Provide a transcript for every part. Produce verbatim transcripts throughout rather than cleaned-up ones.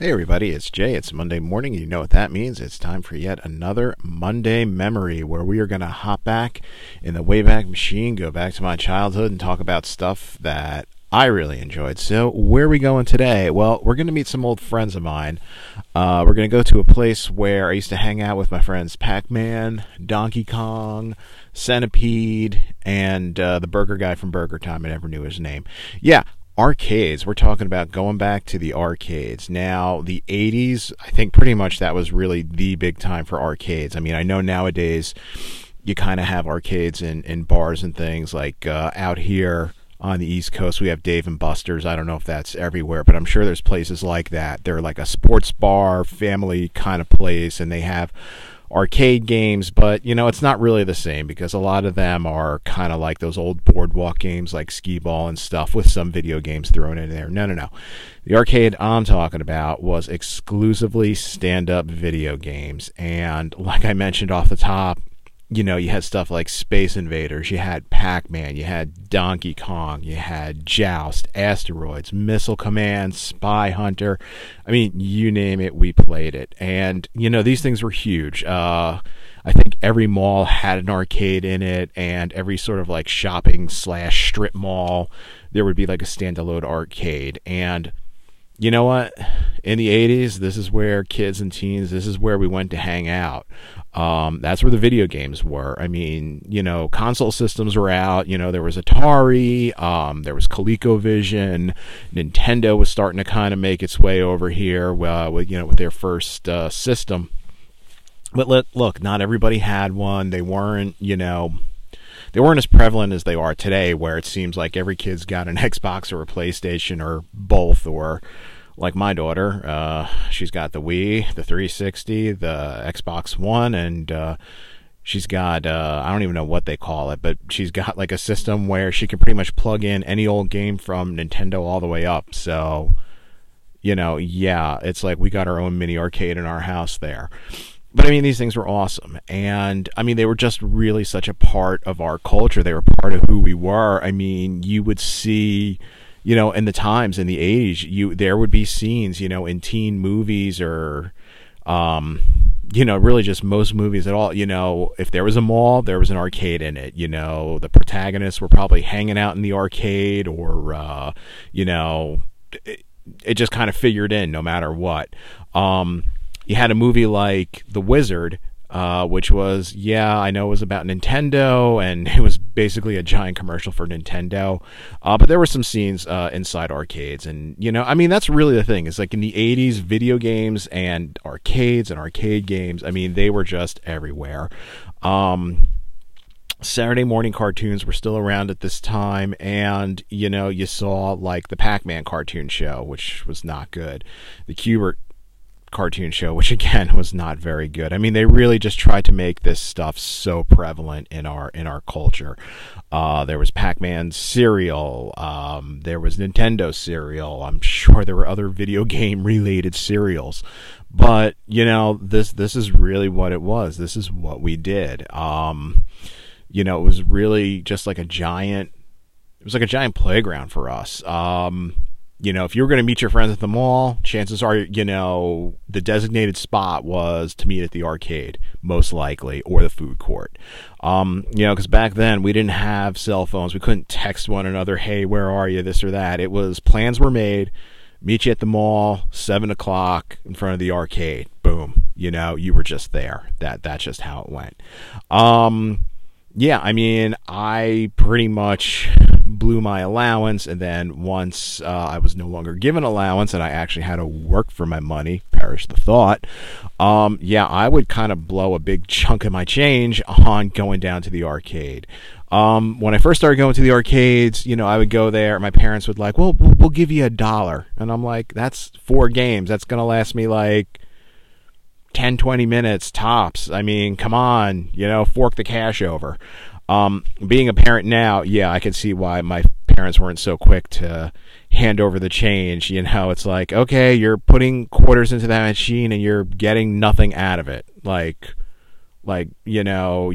Hey everybody, it's Jay. It's Monday morning. You know what that means. It's time for yet another Monday memory where we are going to hop back in the Wayback Machine, go back to my childhood and talk about stuff that I really enjoyed. So where are we going today? Well, we're going to meet some old friends of mine. Uh, we're going to go to a place where I used to hang out with my friends Pac-Man, Donkey Kong, Centipede, and uh, the burger guy from Burger Time. I never knew his name. Yeah. Arcades. We're talking about going back to the arcades. Now, the eighties, I think pretty much that was really the big time for arcades. I mean, I know nowadays you kind of have arcades in, in bars and things. Like uh, out here on the East Coast, we have Dave and Buster's. I don't know if that's everywhere, but I'm sure there's places like that. They're like a sports bar, family kind of place, and they have arcade games, but you know, it's not really the same because a lot of them are kind of like those old boardwalk games like skee ball and stuff with some video games thrown in there. No, no, no. The arcade I'm talking about was exclusively stand-up video games. And like I mentioned off the top, you know, you had stuff like Space Invaders, you had Pac-Man, you had Donkey Kong, you had Joust, Asteroids, Missile Command, Spy Hunter. I mean, you name it, we played it. And, you know, these things were huge. Uh, I think every mall had an arcade in it, and every sort of like shopping slash strip mall, there would be like a standalone arcade. And you know what? In the eighties, this is where kids and teens, this is where we went to hang out. Um, that's where the video games were. I mean, you know, console systems were out. You know, there was Atari, um, there was ColecoVision. Nintendo was starting to kind of make its way over here uh, with, you know, with their first uh, system. But let, look, not everybody had one. They weren't, you know... They weren't as prevalent as they are today, where it seems like every kid's got an Xbox or a PlayStation or both, or like my daughter, uh, she's got the Wii, the three sixty, the Xbox One, and uh, she's got, uh, I don't even know what they call it, but she's got like a system where she can pretty much plug in any old game from Nintendo all the way up. So, you know, yeah, it's like we got our own mini arcade in our house there. But, I mean, these things were awesome. And, I mean, they were just really such a part of our culture. They were part of who we were. I mean, you would see, you know, in the times, in the eighties, you there would be scenes, you know, in teen movies or, um, you know, really just most movies at all. You know, if there was a mall, there was an arcade in it. You know, the protagonists were probably hanging out in the arcade or, uh, you know, it, it just kind of figured in no matter what. Um You had a movie like The Wizard, uh, which was, yeah, I know it was about Nintendo, and it was basically a giant commercial for Nintendo. Uh, but there were some scenes uh, inside arcades. And, you know, I mean, that's really the thing. It's like in the eighties, video games and arcades and arcade games, I mean, they were just everywhere. Um, Saturday morning cartoons were still around at this time, and, you know, you saw, like, the Pac-Man cartoon show, which was not good. The Q-Bert cartoon show, which again was not very good. I mean, they really just tried to make this stuff so prevalent in our in our culture. Uh, there was Pac-Man cereal. Um, there was Nintendo cereal. I'm sure there were other video game related cereals, but you know, this this is really what it was. This is what we did. Um, you know, it was really just like a giant. It was like a giant playground for us. Um, You know, if you were going to meet your friends at the mall, chances are, you know, the designated spot was to meet at the arcade, most likely, or the food court. Um, you know, because back then we didn't have cell phones. We couldn't text one another, hey, where are you, this or that. It was plans were made, meet you at the mall, seven o'clock in front of the arcade. Boom. You know, you were just there. That That's just how it went. Um, yeah, I mean, I pretty much... blew my allowance, and then once uh, I was no longer given allowance and I actually had to work for my money, perish the thought, um, yeah, I would kind of blow a big chunk of my change on going down to the arcade. Um, when I first started going to the arcades, you know, I would go there, my parents would like, well, we'll give you a dollar, and I'm like, that's four games, that's going to last me like ten, twenty minutes tops. I mean, come on, you know, fork the cash over. Um, being a parent now, yeah, I can see why my parents weren't so quick to hand over the change. You know, it's like, okay, you're putting quarters into that machine and you're getting nothing out of it. Like, like, you know,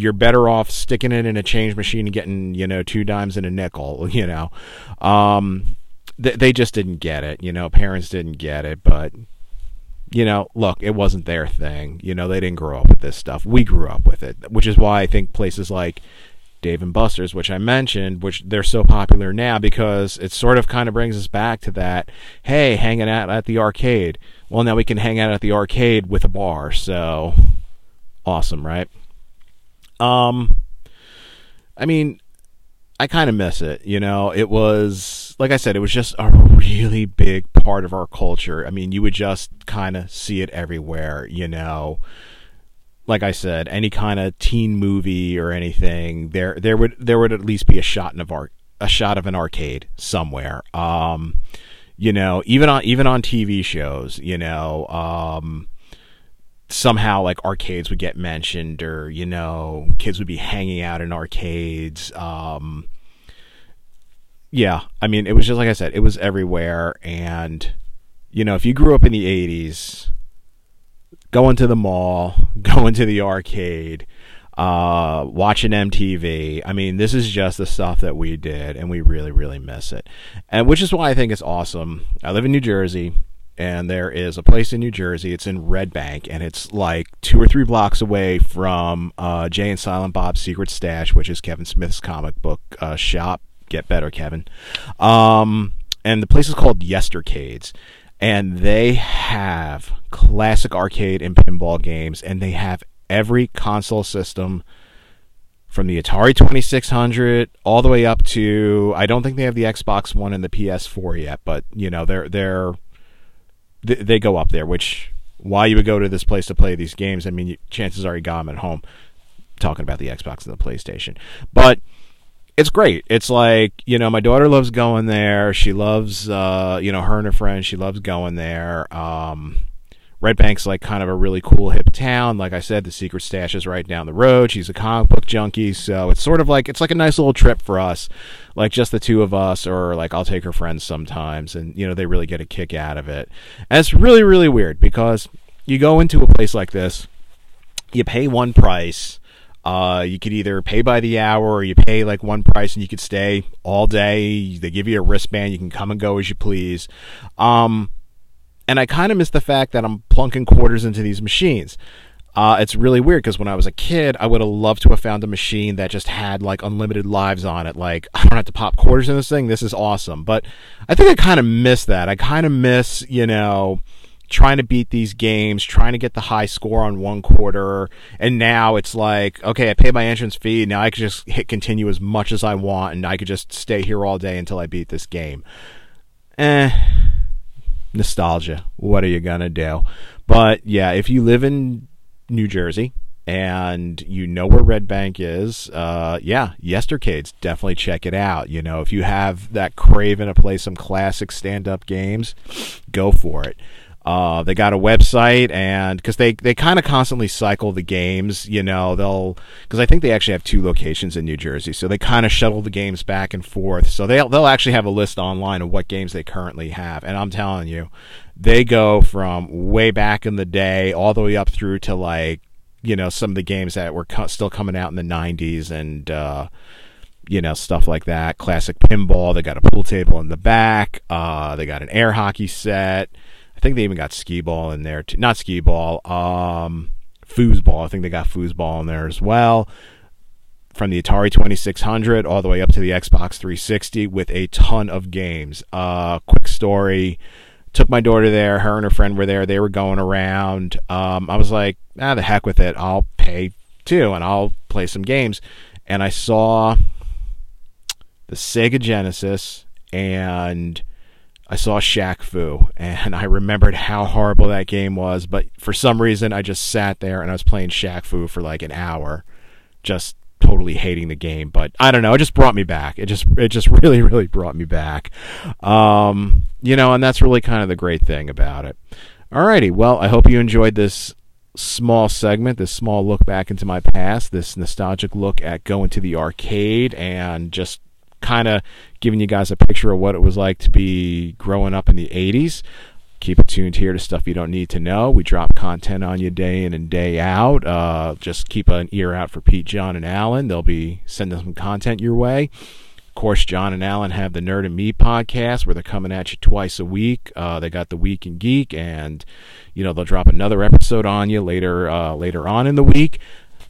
you're better off sticking it in a change machine and getting, you know, two dimes and a nickel, you know, um, th- they just didn't get it. You know, parents didn't get it, but, you know, look, it wasn't their thing. You know, they didn't grow up with this stuff. We grew up with it, which is why I think places like Dave and Buster's, which I mentioned, which they're so popular now because it sort of kind of brings us back to that, hey, hanging out at the arcade. Well, now we can hang out at the arcade with a bar, so awesome, right? Um, I mean, I kind of miss it, you know? It was, like I said, it was just a really big part of our culture. I mean, you would just kind of see it everywhere, you know? Like I said, any kind of teen movie or anything, there there would there would at least be a shot in a var- a shot of an arcade somewhere. Um, you know, even on even on T V shows, you know, um, somehow like arcades would get mentioned, or you know, kids would be hanging out in arcades. Um, yeah, I mean, it was just like I said, it was everywhere, and you know, if you grew up in the eighties. Going to the mall, going to the arcade, uh, watching M T V. I mean, this is just the stuff that we did, and we really, really miss it. And which is why I think it's awesome. I live in New Jersey, and there is a place in New Jersey. It's in Red Bank, and it's like two or three blocks away from uh, Jay and Silent Bob's Secret Stash, which is Kevin Smith's comic book uh, shop. Get better, Kevin. Um, and the place is called Yestercades. And they have classic arcade and pinball games, and they have every console system from the Atari twenty-six hundred all the way up to, I don't think they have the Xbox One and the P S four yet, but you know, they're they're they, they go up there, which why you would go to this place to play these games, I mean, you, chances are you got them at home. I'm talking about the Xbox and the PlayStation. But it's great. It's like, you know, my daughter loves going there. She loves, uh, you know, her and her friends, she loves going there. Um, Red Bank's like kind of a really cool hip town. Like I said, the Secret Stash is right down the road. She's a comic book junkie. So it's sort of like, it's like a nice little trip for us. Like just the two of us, or like I'll take her friends sometimes. And, you know, they really get a kick out of it. And it's really, really weird because you go into a place like this, you pay one price. Uh, you could either pay by the hour or you pay like one price and you could stay all day. They give you a wristband. You can come and go as you please. Um, and I kind of miss the fact that I'm plunking quarters into these machines. Uh, it's really weird because when I was a kid, I would have loved to have found a machine that just had like unlimited lives on it. Like, I don't have to pop quarters in this thing. This is awesome. But I think I kind of miss that. I kind of miss, you know, trying to beat these games, trying to get the high score on one quarter, and now it's like, okay, I pay my entrance fee, now I can just hit continue as much as I want, and I could just stay here all day until I beat this game. Eh, nostalgia. What are you gonna do? But, yeah, if you live in New Jersey, and you know where Red Bank is, uh, yeah, Yestercades, definitely check it out. You know, if you have that craving to play some classic stand-up games, go for it. Uh, they got a website, and because they, they kind of constantly cycle the games, you know, they'll, because I think they actually have two locations in New Jersey, so they kind of shuttle the games back and forth. So they'll, they'll actually have a list online of what games they currently have. And I'm telling you, they go from way back in the day all the way up through to like, you know, some of the games that were co- still coming out in the nineties and, uh, you know, stuff like that. Classic pinball. They got a pool table in the back. Uh, they got an air hockey set. I think they even got skee ball in there too. Not skee ball, um, foosball. I think they got foosball in there as well. From the Atari twenty-six hundred all the way up to the Xbox three sixty with a ton of games. Uh, quick story. Took my daughter there. Her and her friend were there. They were going around. Um, I was like, ah, the heck with it. I'll pay too, and I'll play some games. And I saw the Sega Genesis and I saw Shaq-Fu, and I remembered how horrible that game was, but for some reason, I just sat there, and I was playing Shaq-Fu for like an hour, just totally hating the game, but I don't know, it just brought me back. It just it just really, really brought me back. Um, you know, and that's really kind of the great thing about it. Alrighty, well, I hope you enjoyed this small segment, this small look back into my past, this nostalgic look at going to the arcade, and just kind of giving you guys a picture of what it was like to be growing up in the eighties. Keep it tuned here to Stuff You Don't Need to Know. We drop content on you day in and day out. Uh, just keep an ear out for Pete, John, and Alan. They'll be sending some content your way. course, John and Alan have the Nerd and Me podcast where they're coming at you twice a week. Uh, they got the Week in Geek, and you know they'll drop another episode on you later uh, later on in the week.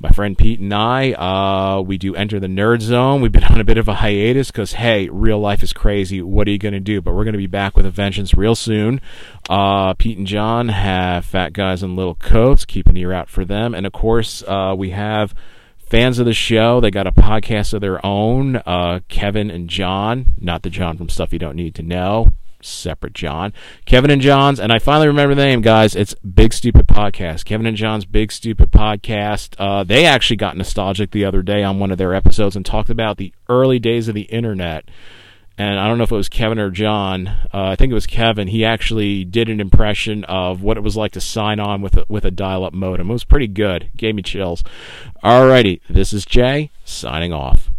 My friend Pete and I, uh, we do Enter the Nerd Zone. We've been on a bit of a hiatus because, hey, real life is crazy. What are you going to do? But we're going to be back with a vengeance real soon. Uh, Pete and John have Fat Guys in Little Coats. Keep an ear out for them. And, of course, uh, we have fans of the show. They got a podcast of their own, uh, Kevin and John. Not the John from Stuff You Don't Need to Know. Separate John. Kevin and John's, and I finally remember the name, guys. It's Big Stupid Podcast. Kevin and John's Big Stupid Podcast. Uh, they actually got nostalgic the other day on one of their episodes and talked about the early days of the internet. And I don't know if it was Kevin or John. Uh, I think it was Kevin. He actually did an impression of what it was like to sign on with a, with a dial-up modem. It was pretty good. Gave me chills. Alrighty, this is Jay signing off.